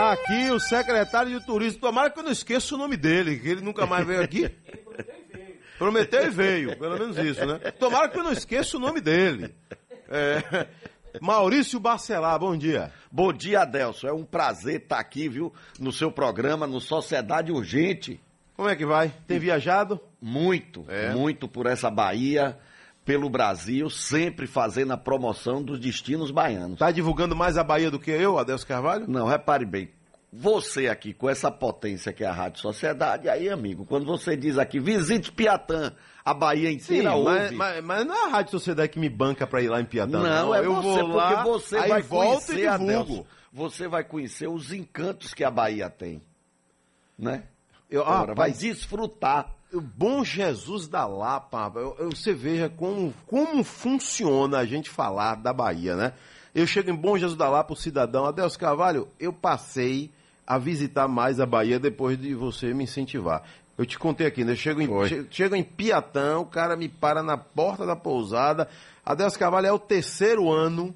Tá aqui o secretário de turismo. Tomara que eu não esqueça o nome dele, que ele nunca mais veio aqui. Prometeu e veio, pelo menos isso, né? Tomara que eu não esqueça o nome dele. É... Maurício Bacelar, bom dia. Bom dia, Adelson. É um prazer estar aqui, viu, no seu programa, no Sociedade Urgente. Como é que vai? Tem viajado? Muito, muito por essa Bahia, pelo Brasil, sempre fazendo a promoção dos destinos baianos. Tá divulgando mais a Bahia do que eu, Adelson Carvalho? Não, repare bem. Você aqui, com essa potência que é a Rádio Sociedade, aí, amigo, quando você diz aqui, visite Piatã, a Bahia inteira ouve. Sim, mas não é a Rádio Sociedade que me banca para ir lá em Piatã. Não, é você, porque você vai conhecer, Adelson, você vai conhecer os encantos que a Bahia tem, né? Agora, vai desfrutar. O Bom Jesus da Lapa, você veja como funciona a gente falar da Bahia, né? Eu chego em Bom Jesus da Lapa, o cidadão, Adelson Carvalho, eu passei a visitar mais a Bahia depois de você me incentivar. Eu te contei aqui, né? Eu chego em Piatã, o cara me para na porta da pousada. Adelson Carvalho, é o terceiro ano,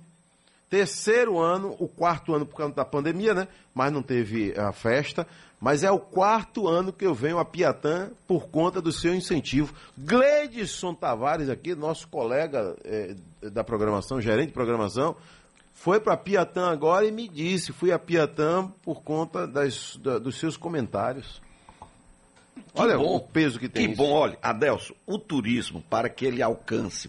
o quarto ano por causa da pandemia, né? Mas não teve a festa. Mas é o quarto ano que eu venho a Piatã por conta do seu incentivo. Gledson Tavares aqui, nosso colega da programação, gerente de programação, foi para Piatã agora e me disse, fui a Piatã por conta dos seus comentários. Olha o peso que tem isso. Que bom, olha, Adelson, o turismo, para que ele alcance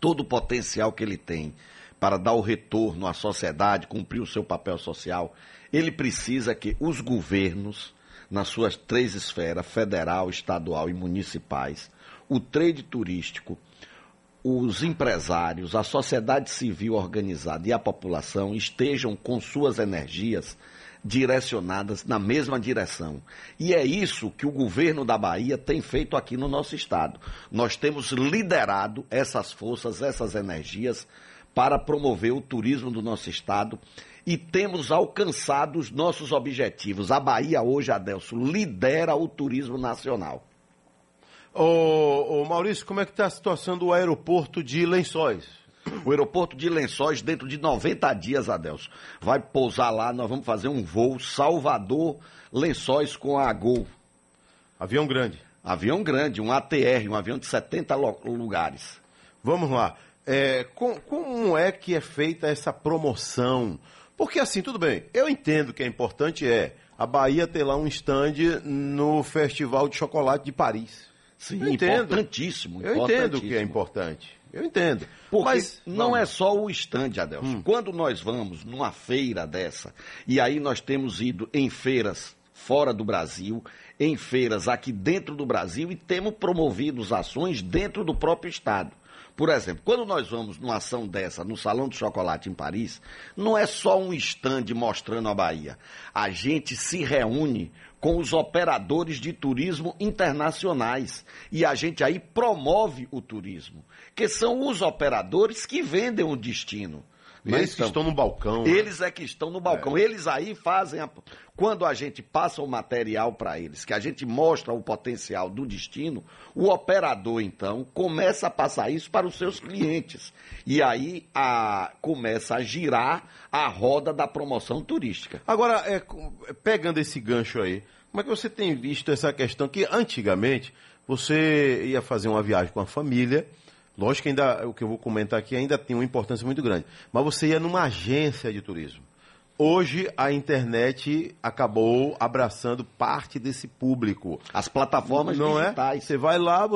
todo o potencial que ele tem para dar o retorno à sociedade, cumprir o seu papel social, ele precisa que os governos, nas suas três esferas, federal, estadual e municipais, o trade turístico, os empresários, a sociedade civil organizada e a população estejam com suas energias direcionadas na mesma direção. E é isso que o governo da Bahia tem feito aqui no nosso estado. Nós temos liderado essas forças, essas energias, para promover o turismo do nosso estado e temos alcançado os nossos objetivos. A Bahia hoje, Adelson, lidera o turismo nacional. Ô Maurício, como é que está a situação do aeroporto de Lençóis? O aeroporto de Lençóis, dentro de 90 dias, Adelson, vai pousar lá, nós vamos fazer um voo Salvador-Lençóis com a Gol. Avião grande. Avião grande, um ATR, um avião de 70 lugares. Vamos lá. Como é que é feita essa promoção? Porque assim, tudo bem, eu entendo que é importante a Bahia ter lá um stand no Festival de Chocolate de Paris. Sim, eu importantíssimo. Eu entendo que é importante, eu entendo. Porque mas não é só o stand, Adelson. Quando nós vamos numa feira dessa, e aí nós temos ido em feiras fora do Brasil, em feiras aqui dentro do Brasil, e temos promovido as ações dentro do próprio estado. Por exemplo, quando nós vamos numa ação dessa, no Salão do Chocolate em Paris, não é só um stand mostrando a Bahia. A gente se reúne com os operadores de turismo internacionais e a gente aí promove o turismo, que são os operadores que vendem o destino. Eles que estão no balcão. Eles é que estão no balcão. Eles aí fazem... Quando a gente passa o material para eles, que a gente mostra o potencial do destino, o operador, então, começa a passar isso para os seus clientes. E aí começa a girar a roda da promoção turística. Agora, pegando esse gancho aí, como é que você tem visto essa questão que, antigamente, você ia fazer uma viagem com a família... Lógico que ainda, o que eu vou comentar aqui ainda tem uma importância muito grande. Mas você ia numa agência de turismo. Hoje, a internet acabou abraçando parte desse público. As plataformas digitais. Você vai lá,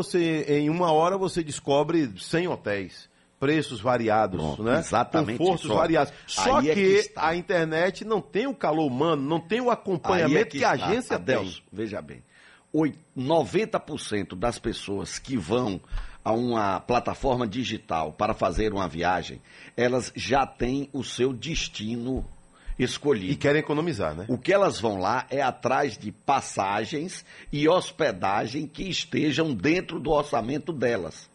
em uma hora você descobre 100 hotéis. Preços variados, né? Exatamente. Confortos variados. Só que a internet não tem o calor humano, não tem o acompanhamento que a agência tem. Veja bem, 90% das pessoas que vão a uma plataforma digital para fazer uma viagem, elas já têm o seu destino escolhido. E querem economizar, né? O que elas vão lá é atrás de passagens e hospedagem que estejam dentro do orçamento delas.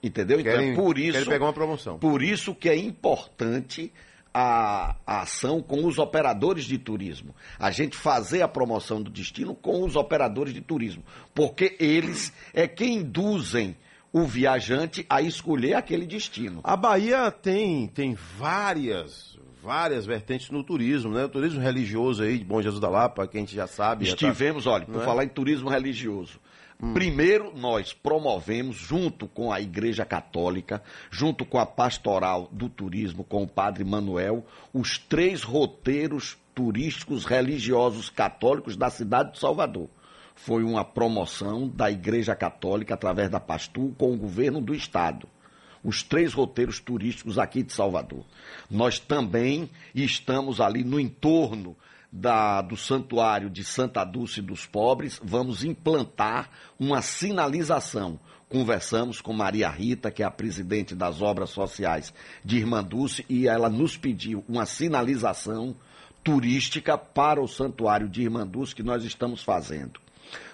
Entendeu? Querem, então, querem pegar uma promoção. Por isso que é importante a ação com os operadores de turismo. A gente fazer a promoção do destino com os operadores de turismo, porque eles é quem induzem o viajante a escolher aquele destino. A Bahia tem várias várias vertentes no turismo, né? O turismo religioso aí de Bom Jesus da Lapa, que a gente já sabe. Estivemos, olha, por falar em turismo religioso. Primeiro, nós promovemos, junto com a Igreja Católica, junto com a Pastoral do Turismo, com o Padre Manuel, os 3 roteiros turísticos religiosos católicos da cidade de Salvador. Foi uma promoção da Igreja Católica, através da Pastur, com o governo do Estado. Os 3 roteiros turísticos aqui de Salvador. Nós também estamos ali no entorno do Santuário de Santa Dulce dos Pobres, vamos implantar uma sinalização. Conversamos com Maria Rita, que é a presidente das obras sociais de Irmã Dulce, e ela nos pediu uma sinalização turística para o Santuário de Irmã Dulce, que nós estamos fazendo.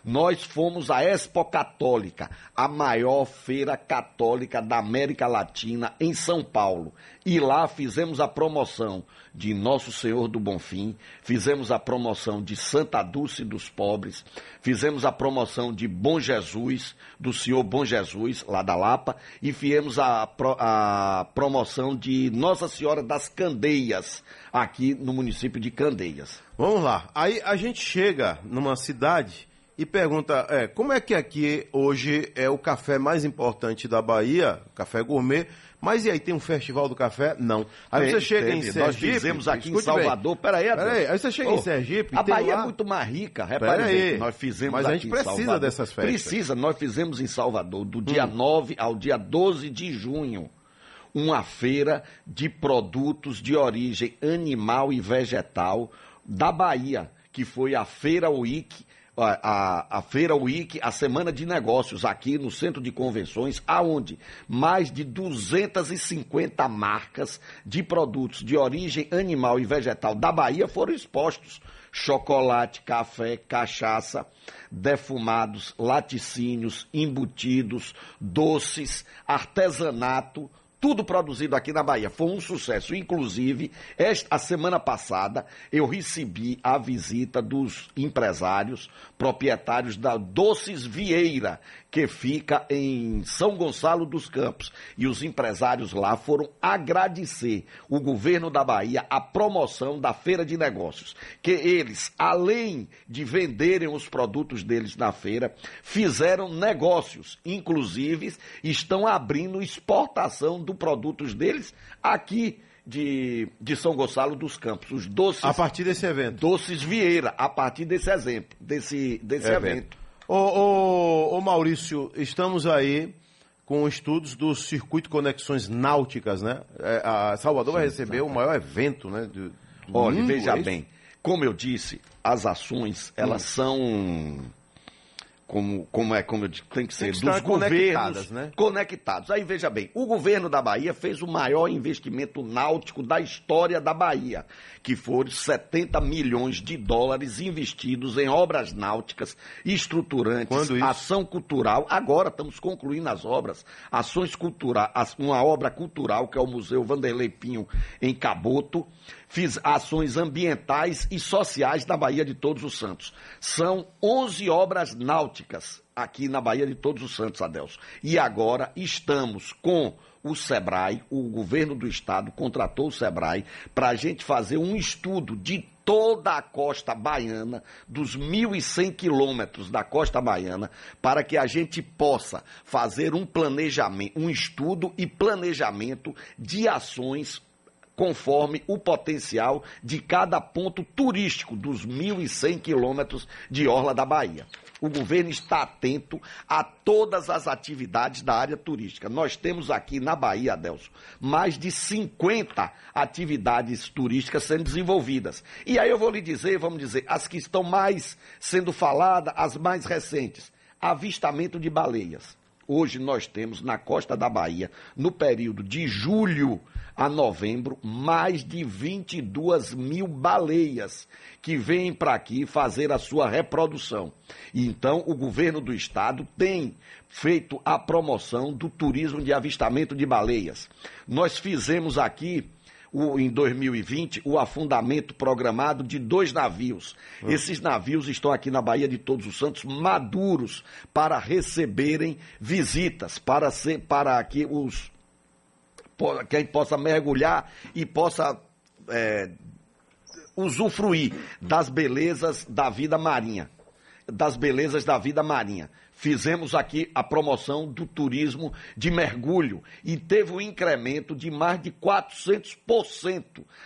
Nós fomos à Expo Católica, a maior feira católica da América Latina, em São Paulo. E lá fizemos a promoção de Nosso Senhor do Bonfim, fizemos a promoção de Santa Dulce dos Pobres, fizemos a promoção de Bom Jesus, do Senhor Bom Jesus, lá da Lapa, e fizemos a promoção de Nossa Senhora das Candeias, aqui no município de Candeias. Vamos lá, aí a gente chega numa cidade e pergunta, como é que aqui hoje é o café mais importante da Bahia, o café gourmet, mas e aí tem um festival do café? Não. Aí você chega em Sergipe... Nós fizemos aqui em Salvador, aí você chega em Sergipe... A Bahia é muito mais rica, repare, nós fizemos aqui em Salvador. Mas a gente precisa dessas festas. Precisa, nós fizemos em Salvador, do dia 9 ao dia 12 de junho, uma feira de produtos de origem animal e vegetal da Bahia, que foi a Feira Week... A Feira Week, a Semana de Negócios, aqui no Centro de Convenções, aonde mais de 250 marcas de produtos de origem animal e vegetal da Bahia foram expostos. Chocolate, café, cachaça, defumados, laticínios, embutidos, doces, artesanato, tudo produzido aqui na Bahia. Foi um sucesso. Inclusive, a semana passada, eu recebi a visita dos empresários, proprietários da Doces Vieira, que fica em São Gonçalo dos Campos. E os empresários lá foram agradecer o governo da Bahia a promoção da feira de negócios, que eles, além de venderem os produtos deles na feira, fizeram negócios, inclusive estão abrindo exportação dos produtos deles aqui de São Gonçalo dos Campos. Os doces... A partir desse evento. Doces Vieira, a partir desse exemplo, desse evento. Ô Maurício, estamos aí com estudos do Circuito Conexões Náuticas, né? A Salvador vai receber o maior evento, né? Olha, veja bem, como eu disse, as ações, elas são, como eu disse, tem que ser dos governos, né? Conectados. Aí veja bem, o governo da Bahia fez o maior investimento náutico da história da Bahia, que foram $70 milhões investidos em obras náuticas, estruturantes, ação cultural. Agora estamos concluindo as obras, ações culturais, uma obra cultural que é o Museu Vanderlei Pinho em Caboto. Fiz ações ambientais e sociais na Baía de Todos os Santos. São 11 obras náuticas aqui na Baía de Todos os Santos, Adelson. E agora estamos com o SEBRAE, o governo do estado contratou o SEBRAE para a gente fazer um estudo de toda a costa baiana, dos 1.100 quilômetros da costa baiana, para que a gente possa fazer um planejamento, um estudo e planejamento de ações conforme o potencial de cada ponto turístico dos 1.100 quilômetros de orla da Bahia. O governo está atento a todas as atividades da área turística. Nós temos aqui na Bahia, Adelson, mais de 50 atividades turísticas sendo desenvolvidas. E aí eu vou lhe dizer, as que estão mais sendo faladas, as mais recentes. Avistamento de baleias. Hoje nós temos na costa da Bahia, no período de julho a novembro, mais de 22 mil baleias que vêm para aqui fazer a sua reprodução. Então, o governo do estado tem feito a promoção do turismo de avistamento de baleias. Nós fizemos aqui, em 2020, o afundamento programado de 2 navios. Esses navios estão aqui na Baía de Todos os Santos, maduros para receberem visitas, para que a gente possa mergulhar e possa usufruir das belezas da vida marinha. Fizemos aqui a promoção do turismo de mergulho e teve um incremento de mais de 400%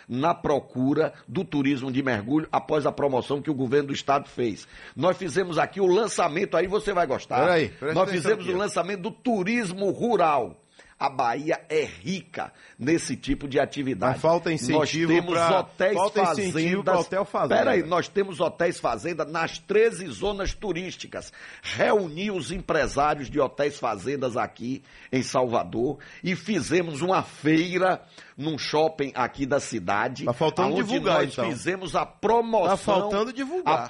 na procura do turismo de mergulho após a promoção que o governo do estado fez. Nós fizemos aqui o lançamento, aí você vai gostar. Peraí, nós fizemos o lançamento do turismo rural. A Bahia é rica nesse tipo de atividade. Mas falta incentivo para hotel fazenda. Peraí, nós temos hotéis fazenda nas 13 zonas turísticas. Reuni os empresários de hotéis fazendas aqui em Salvador e fizemos uma feira num shopping aqui da cidade. Tá faltando divulgar, nós então. Fizemos a promoção. Tá faltando divulgar.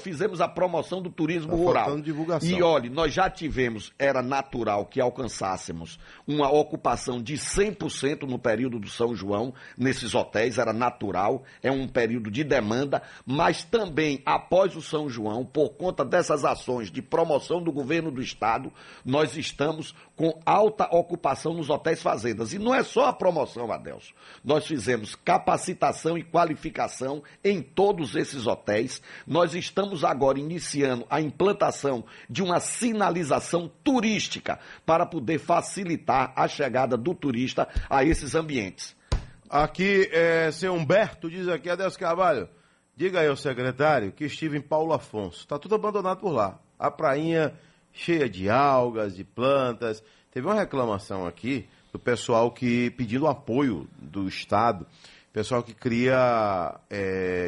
Fizemos a promoção do turismo rural. Tá faltando divulgação. E olha, nós já tivemos, era natural que alcançássemos uma ocupação de 100% no período do São João, nesses hotéis, era natural, é um período de demanda, mas também após o São João, por conta dessas ações de promoção do governo do estado, nós estamos com alta ocupação nos hotéis fazendas. E não é só a promoção, Adelson, nós fizemos capacitação e qualificação em todos esses hotéis, nós estamos agora iniciando a implantação de uma sinalização turística para poder facilitar a chegada do turista a esses ambientes. Aqui, seu Humberto diz aqui, Adelson Carvalho, diga aí ao secretário que estive em Paulo Afonso, está tudo abandonado por lá, a prainha cheia de algas, de plantas. Teve uma reclamação aqui do pessoal que pedindo apoio do estado, pessoal que cria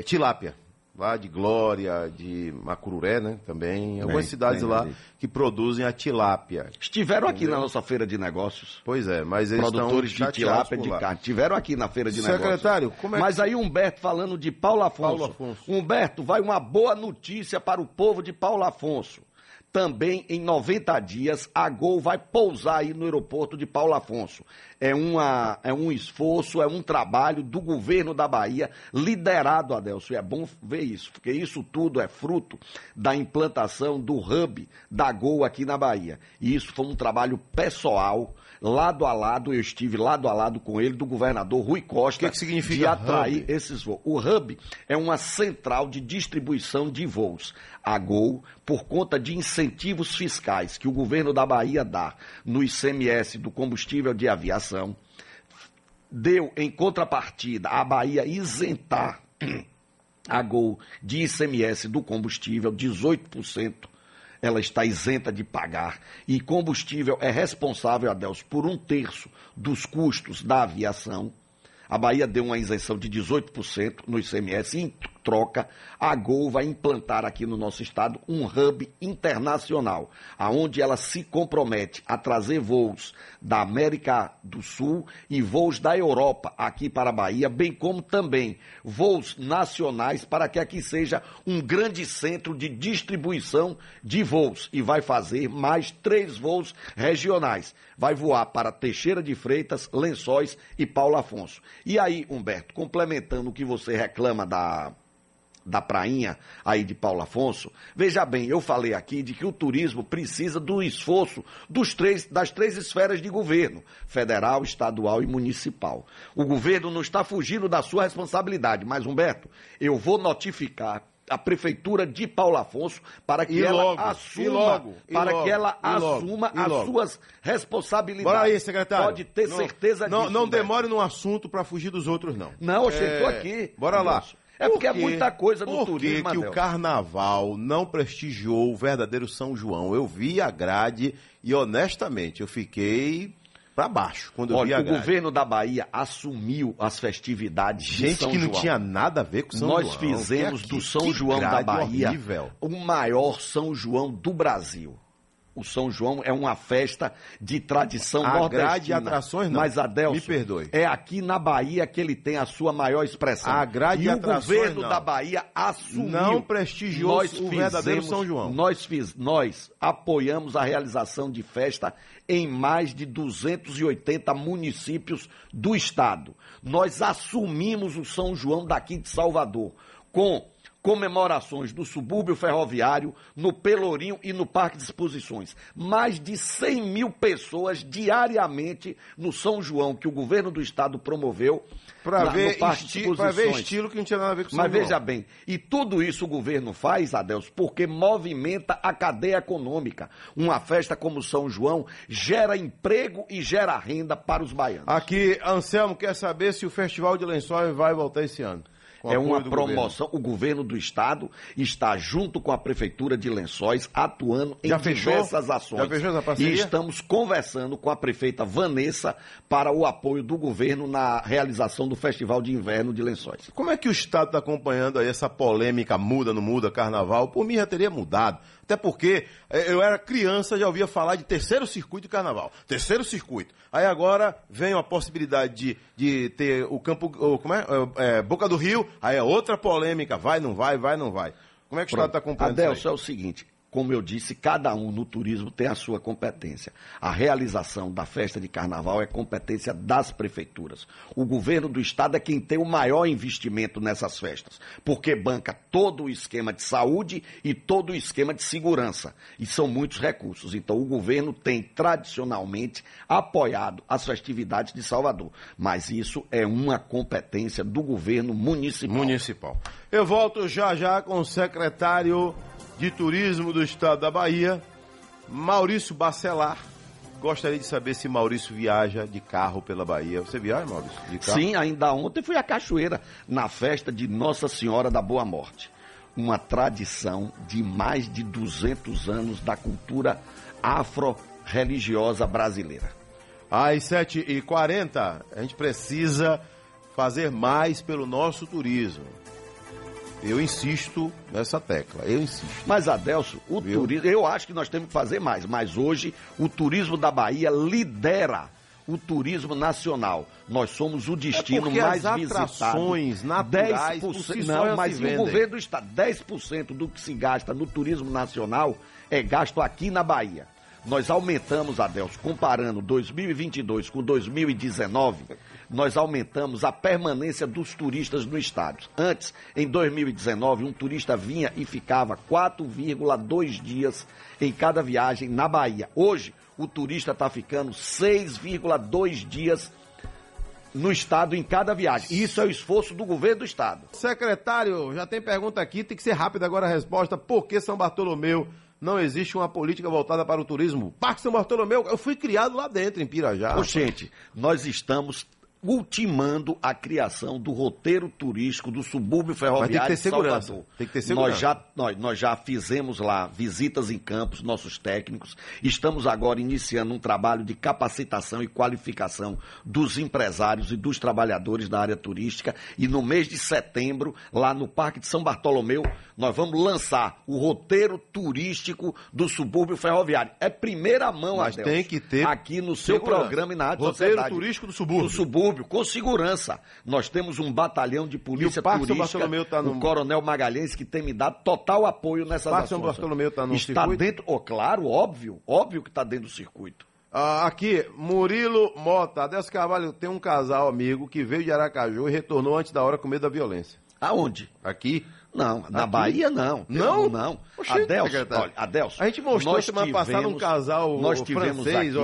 tilápia, lá de Glória, de Macururé, né? Também, algumas cidades lá que produzem a tilápia. Estiveram aqui na nossa feira de negócios. Pois é, mas eles produtores estão de tilápia de carne. Estiveram aqui na feira de negócios. Secretário, como é que... Mas aí Humberto falando de Paulo Afonso. Humberto, vai uma boa notícia para o povo de Paulo Afonso. Também em 90 dias, a Gol vai pousar aí no aeroporto de Paulo Afonso. É um esforço, é um trabalho do governo da Bahia, liderado, Adelson, e é bom ver isso, porque isso tudo é fruto da implantação do hub da Gol aqui na Bahia. E isso foi um trabalho pessoal, lado a lado, eu estive lado a lado com ele, do governador Rui Costa. O que significa de atrair hub? Esses voos. O hub é uma central de distribuição de voos. A Gol, por conta de incentivos fiscais que o governo da Bahia dá no ICMS do combustível de aviação, deu em contrapartida a Bahia isentar a Gol de ICMS do combustível, 18%. Ela está isenta de pagar e combustível é responsável, Adelson, por 1/3 dos custos da aviação. A Bahia deu uma isenção de 18% no ICMS e, em troca, a Gol vai implantar aqui no nosso estado um hub internacional, onde ela se compromete a trazer voos da América do Sul e voos da Europa aqui para a Bahia, bem como também voos nacionais para que aqui seja um grande centro de distribuição de voos e vai fazer mais 3 voos regionais. Vai voar para Teixeira de Freitas, Lençóis e Paulo Afonso. E aí, Humberto, complementando o que você reclama da prainha aí de Paulo Afonso, veja bem, eu falei aqui de que o turismo precisa do esforço das 3 esferas de governo, federal, estadual e municipal. O governo não está fugindo da sua responsabilidade, mas, Humberto, eu vou notificar a Prefeitura de Paulo Afonso para que ela assuma as suas responsabilidades. Bora aí, secretário. Pode ter certeza disso. Não demore num assunto para fugir dos outros, não. Não, eu estou aqui. Bora lá. É porque é muita coisa no turismo. Por que o carnaval não prestigiou o verdadeiro São João? Eu vi a grade e, honestamente, eu fiquei para baixo quando eu vi a grade. Olha, o governo da Bahia assumiu as festividades de São João. Gente que não tinha nada a ver com São João. Nós fizemos do São João da Bahia o maior São João do Brasil. O São João é uma festa de tradição nordestina. A grade e atrações não. Mas, Adelson, me perdoe. É aqui na Bahia que ele tem a sua maior expressão. A grade e atrações não. O governo da Bahia assumiu. Não prestigiou o verdadeiro São João. Nós apoiamos a realização de festa em mais de 280 municípios do estado. Nós assumimos o São João daqui de Salvador com comemorações no subúrbio ferroviário, no Pelourinho e no Parque de Exposições. Mais de 100 mil pessoas diariamente no São João, que o governo do estado promoveu para ver, estilo que não tinha nada a ver com São João. Mas veja bem, e tudo isso o governo faz, Adelson, porque movimenta a cadeia econômica. Uma festa como São João gera emprego e gera renda para os baianos. Aqui, Anselmo quer saber se o Festival de Lençóis vai voltar esse ano. É uma promoção, o governo do estado está junto com a prefeitura de Lençóis atuando em diversas ações. Já fechou essa parceria? E estamos conversando com a prefeita Vanessa para o apoio do governo na realização do Festival de Inverno de Lençóis. Como é que o estado está acompanhando aí essa polêmica, muda, não muda, carnaval? Por mim já teria mudado. Até porque eu era criança, já ouvia falar de terceiro circuito de carnaval. Terceiro circuito. Aí agora vem a possibilidade de ter o campo, Boca do Rio, aí é outra polêmica, vai, não vai. Como é que o Estado está acompanhando isso aí? Adelson, é o seguinte, como eu disse, cada um no turismo tem a sua competência. A realização da festa de carnaval é competência das prefeituras. O governo do estado é quem tem o maior investimento nessas festas, porque banca todo o esquema de saúde e todo o esquema de segurança. E são muitos recursos. Então, o governo tem, tradicionalmente, apoiado as festividades de Salvador. Mas isso é uma competência do governo municipal. Eu volto já com o secretário de Turismo do Estado da Bahia, Maurício Bacelar. Gostaria de saber se Maurício viaja de carro pela Bahia. Você viaja, Maurício, de carro? Sim, ainda ontem fui à Cachoeira, na festa de Nossa Senhora da Boa Morte. Uma tradição de mais de 200 anos da cultura afro-religiosa brasileira. Às 7h40, a gente precisa fazer mais pelo nosso turismo. Eu insisto nessa tecla, Mas, Adelson, o turismo, eu acho que nós temos que fazer mais, mas hoje o turismo da Bahia lidera o turismo nacional. Nós somos o destino mais visitado. 10%, não, mas o governo do estado, 10% do que se gasta no turismo nacional é gasto aqui na Bahia. Nós aumentamos, Adelson, comparando 2022 com 2019, nós aumentamos a permanência dos turistas no estado. Antes, em 2019, um turista vinha e ficava 4,2 dias em cada viagem na Bahia. Hoje, o turista está ficando 6,2 dias no estado em cada viagem. Isso é o esforço do governo do estado. Secretário, já tem pergunta aqui, tem que ser rápida agora a resposta. Por que São Bartolomeu não existe uma política voltada para o turismo? Parque São Bartolomeu, eu fui criado lá dentro, em Pirajá. Gente, nós estamos ultimando a criação do roteiro turístico do subúrbio ferroviário de Salvador. Tem que ter segurança. Nós já fizemos lá visitas em campos, nossos técnicos. Estamos agora iniciando um trabalho de capacitação e qualificação dos empresários e dos trabalhadores da área turística. E no mês de setembro, lá no Parque de São Bartolomeu, nós vamos lançar o roteiro turístico do subúrbio ferroviário. É primeira mão, Adelson. Mas tem que ter aqui no seu programa e na área de sociedade. Roteiro turístico do subúrbio. Com segurança. Nós temos um batalhão de polícia turística, o Coronel Magalhães, que tem me dado total apoio nessas ações. O Parque São Bartolomeu está no circuito? Dentro, claro, óbvio que está dentro do circuito. Aqui, Murilo Mota, Adelson Carvalho, tem um casal amigo que veio de Aracaju e retornou antes da hora com medo da violência. Aonde? Aqui. Não, na Bahia não. Não? Adelson, a gente mostrou semana passada um casal francês,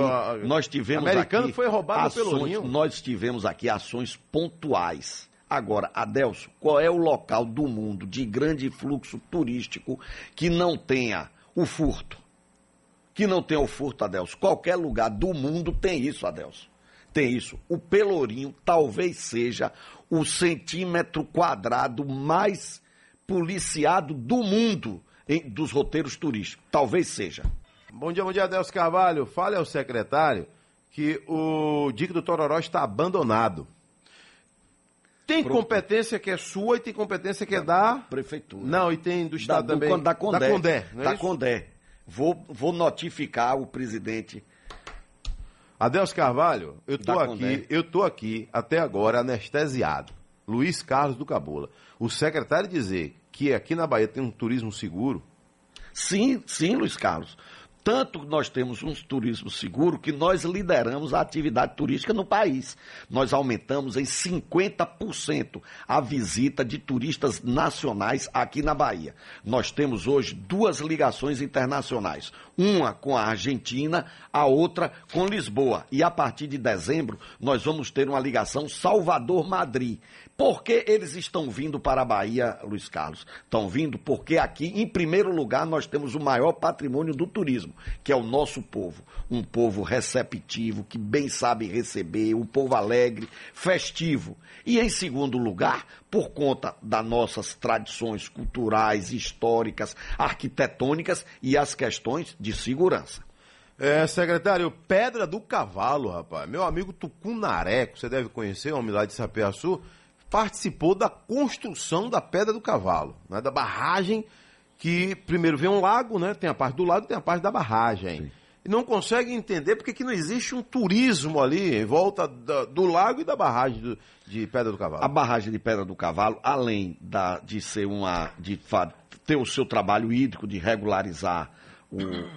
americano, que foi roubado pelo Pelourinho. Nós tivemos aqui ações pontuais. Agora, Adelson, qual é o local do mundo de grande fluxo turístico que não tenha o furto? Adelson. Qualquer lugar do mundo tem isso, Adelson. O Pelourinho talvez seja o centímetro quadrado mais policiado do mundo dos roteiros turísticos. Talvez seja. Bom dia, Adelson Carvalho. Fale ao secretário que o dique do Tororó está abandonado. Tem competência que é sua e tem competência que é da prefeitura. Não, e tem do estado também. Da Conder. Da Conder. Vou notificar o presidente. Adelson Carvalho, eu estou aqui até agora anestesiado. Luiz Carlos do Cabola. O secretário dizer que aqui na Bahia tem um turismo seguro? Sim, Luiz Carlos. Tanto nós temos um turismo seguro que nós lideramos a atividade turística no país. Nós aumentamos em 50% a visita de turistas nacionais aqui na Bahia. Nós temos hoje duas ligações internacionais, uma com a Argentina, a outra com Lisboa. E a partir de dezembro nós vamos ter uma ligação Salvador-Madrid. Por que eles estão vindo para a Bahia, Luiz Carlos? Estão vindo porque aqui, em primeiro lugar, nós temos o maior patrimônio do turismo, que é o nosso povo. Um povo receptivo, que bem sabe receber, um povo alegre, festivo. E em segundo lugar, por conta das nossas tradições culturais, históricas, arquitetônicas e as questões de segurança. É, secretário, Pedra do Cavalo, rapaz. Meu amigo Tucunaré, que você deve conhecer, homem lá de Sapiaçu, participou da construção da Pedra do Cavalo, né, da barragem, que primeiro vem um lago, né, tem a parte do lago e tem a parte da barragem. Sim. E não consegue entender porque que não existe um turismo ali em volta do lago e da barragem de Pedra do Cavalo. A barragem de Pedra do Cavalo, além de ter o seu trabalho hídrico, de regularizar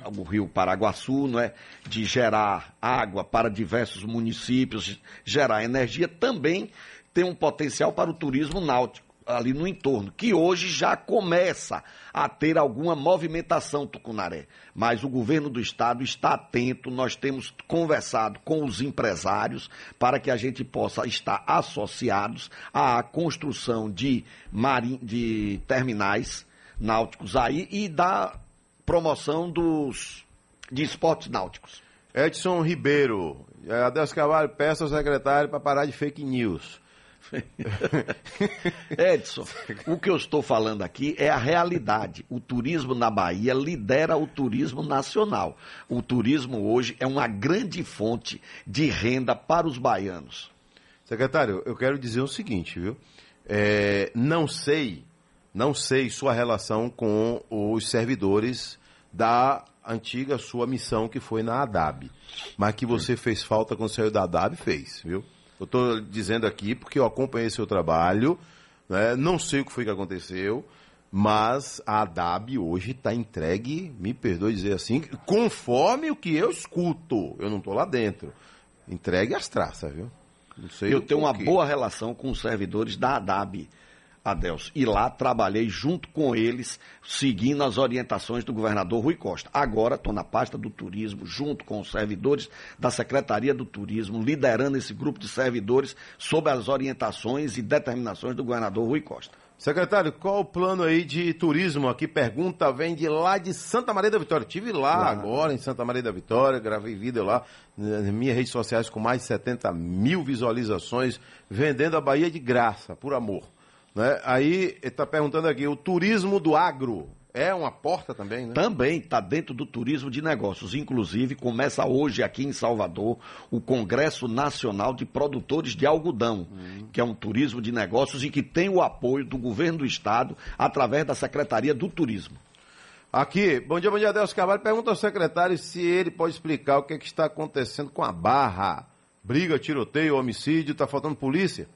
o rio Paraguaçu, né, de gerar água para diversos municípios, gerar energia, também tem um potencial para o turismo náutico ali no entorno, que hoje já começa a ter alguma movimentação, Tucunaré. Mas o governo do estado está atento, nós temos conversado com os empresários para que a gente possa estar associados à construção de terminais náuticos aí e da promoção de esportes náuticos. Edson Ribeiro, Adelson Carvalho, peça ao secretário para parar de fake news. Edson, o que eu estou falando aqui é a realidade. O turismo na Bahia lidera o turismo nacional. O turismo hoje é uma grande fonte de renda para os baianos. Secretário, eu quero dizer o seguinte, viu? Não sei sua relação com os servidores da antiga sua missão, que foi na Adab, mas que você fez falta quando saiu da Adab, fez, viu? Eu estou dizendo aqui porque eu acompanhei seu trabalho, né? Não sei o que foi que aconteceu, mas a ADAB hoje está entregue, me perdoe dizer assim, conforme o que eu escuto, eu não estou lá dentro, entregue as traças, viu? Não sei. Eu tenho uma boa relação com os servidores da ADAB, Adelson, e lá trabalhei junto com eles, seguindo as orientações do governador Rui Costa. Agora estou na pasta do turismo, junto com os servidores da Secretaria do Turismo, liderando esse grupo de servidores sob as orientações e determinações do governador Rui Costa. Secretário, qual o plano aí de turismo? Aqui pergunta vem de lá de Santa Maria da Vitória. Estive lá agora em Santa Maria da Vitória, gravei vídeo lá nas minhas redes sociais com mais de 70 mil visualizações, vendendo a Bahia de graça, por amor. Né? Aí está perguntando aqui, o turismo do agro é uma porta também, né? Também está dentro do turismo de negócios. Inclusive, começa hoje aqui em Salvador o Congresso Nacional de Produtores de Algodão, que é um turismo de negócios e que tem o apoio do governo do estado através da Secretaria do Turismo. Aqui, bom dia, Adelson Carvalho. Pergunta ao secretário se ele pode explicar o que é que está acontecendo com a Barra. Briga, tiroteio, homicídio, está faltando polícia?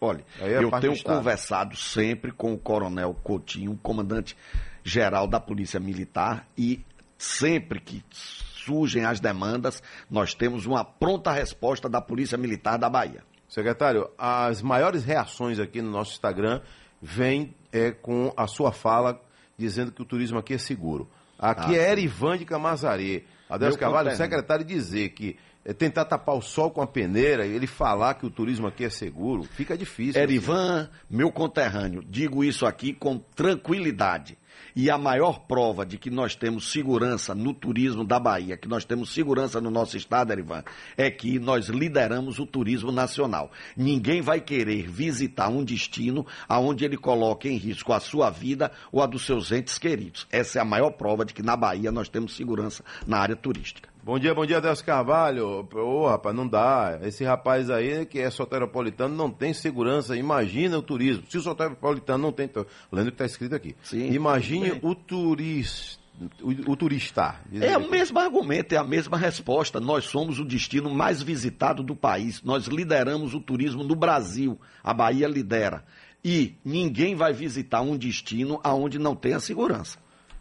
Olha, eu tenho conversado sempre com o coronel Coutinho, comandante-geral da Polícia Militar, e sempre que surgem as demandas, nós temos uma pronta resposta da Polícia Militar da Bahia. Secretário, as maiores reações aqui no nosso Instagram vêm com a sua fala dizendo que o turismo aqui é seguro. Aqui é Erivan de Camazari. Adelson Carvalho, o secretário, dizer que tentar tapar o sol com a peneira e ele falar que o turismo aqui é seguro, fica difícil. Erivan, assim, meu conterrâneo, digo isso aqui com tranquilidade. E a maior prova de que nós temos segurança no turismo da Bahia, que nós temos segurança no nosso estado, Erivan, é que nós lideramos o turismo nacional. Ninguém vai querer visitar um destino onde ele coloque em risco a sua vida ou a dos seus entes queridos. Essa é a maior prova de que na Bahia nós temos segurança na área turística. Bom dia, Adelson Carvalho. Ô, rapaz, não dá. Esse rapaz aí que é soteropolitano não tem segurança. Imagina o turismo. Se o soteropolitano não tem... Lendo o que está escrito aqui. Sim. Imagine o turista. O turista. É o mesmo argumento, é a mesma resposta. Nós somos o destino mais visitado do país. Nós lideramos o turismo no Brasil. A Bahia lidera. E ninguém vai visitar um destino onde não tenha segurança.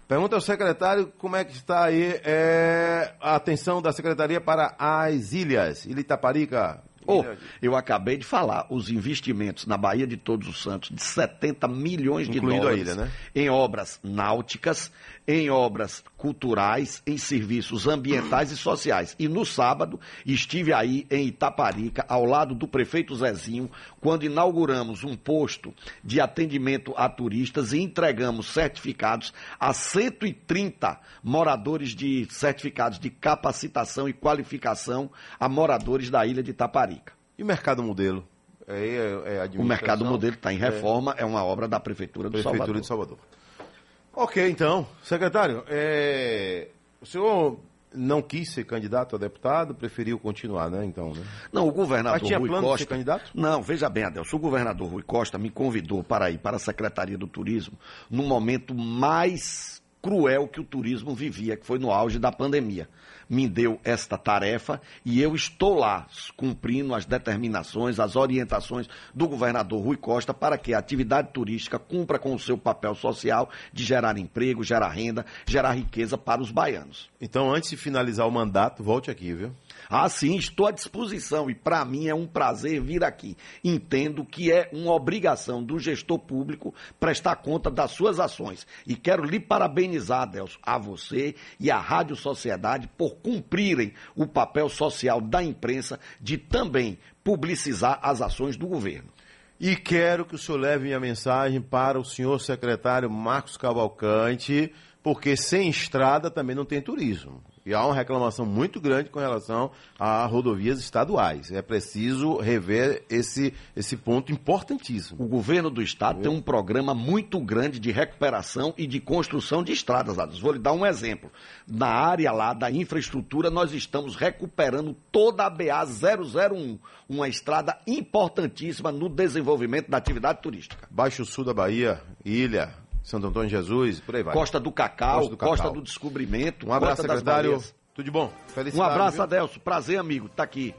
Pergunta ao secretário como é que está aí a atenção da secretaria para as ilhas. Ilha Itaparica. Oh, eu acabei de falar, os investimentos na Baía de Todos os Santos de 70 milhões de dólares, incluindo a ilha, né? Em obras náuticas, em obras culturais, em serviços ambientais e sociais. E no sábado estive aí em Itaparica, ao lado do prefeito Zezinho, quando inauguramos um posto de atendimento a turistas e entregamos certificados a 130 moradores de certificados de capacitação e qualificação a moradores da ilha de Itaparica. E o Mercado Modelo? O Mercado Modelo está em reforma, é uma obra da Prefeitura de Salvador. Ok, então. Secretário, o senhor não quis ser candidato a deputado, preferiu continuar, né? Então, né? Não, o governador Rui Costa... Mas tinha plano de ser candidato? Não, veja bem, Adelson, o governador Rui Costa me convidou para ir para a Secretaria do Turismo no momento mais cruel que o turismo vivia, que foi no auge da pandemia. Me deu esta tarefa e eu estou lá cumprindo as determinações, as orientações do governador Rui Costa para que a atividade turística cumpra com o seu papel social de gerar emprego, gerar renda, gerar riqueza para os baianos. Então, antes de finalizar o mandato, volte aqui, viu? Ah, sim, estou à disposição e para mim é um prazer vir aqui. Entendo que é uma obrigação do gestor público prestar conta das suas ações e quero lhe parabenizar, Adelson, a você e à Rádio Sociedade por cumprirem o papel social da imprensa de também publicizar as ações do governo. E quero que o senhor leve minha mensagem para o senhor secretário Marcos Cavalcante, porque sem estrada também não tem turismo. E há uma reclamação muito grande com relação a rodovias estaduais. É preciso rever esse ponto importantíssimo. O governo do Estado tem um programa muito grande de recuperação e de construção de estradas. Vou lhe dar um exemplo. Na área lá da infraestrutura, nós estamos recuperando toda a BA-001, uma estrada importantíssima no desenvolvimento da atividade turística. Baixo Sul da Bahia, Ilha... Santo Antônio de Jesus, por aí vai. Costa do Cacau, Costa do Descobrimento. Um abraço, secretário. Tudo de bom. Felicidades. Um abraço, Adelson. Prazer, amigo, tá aqui.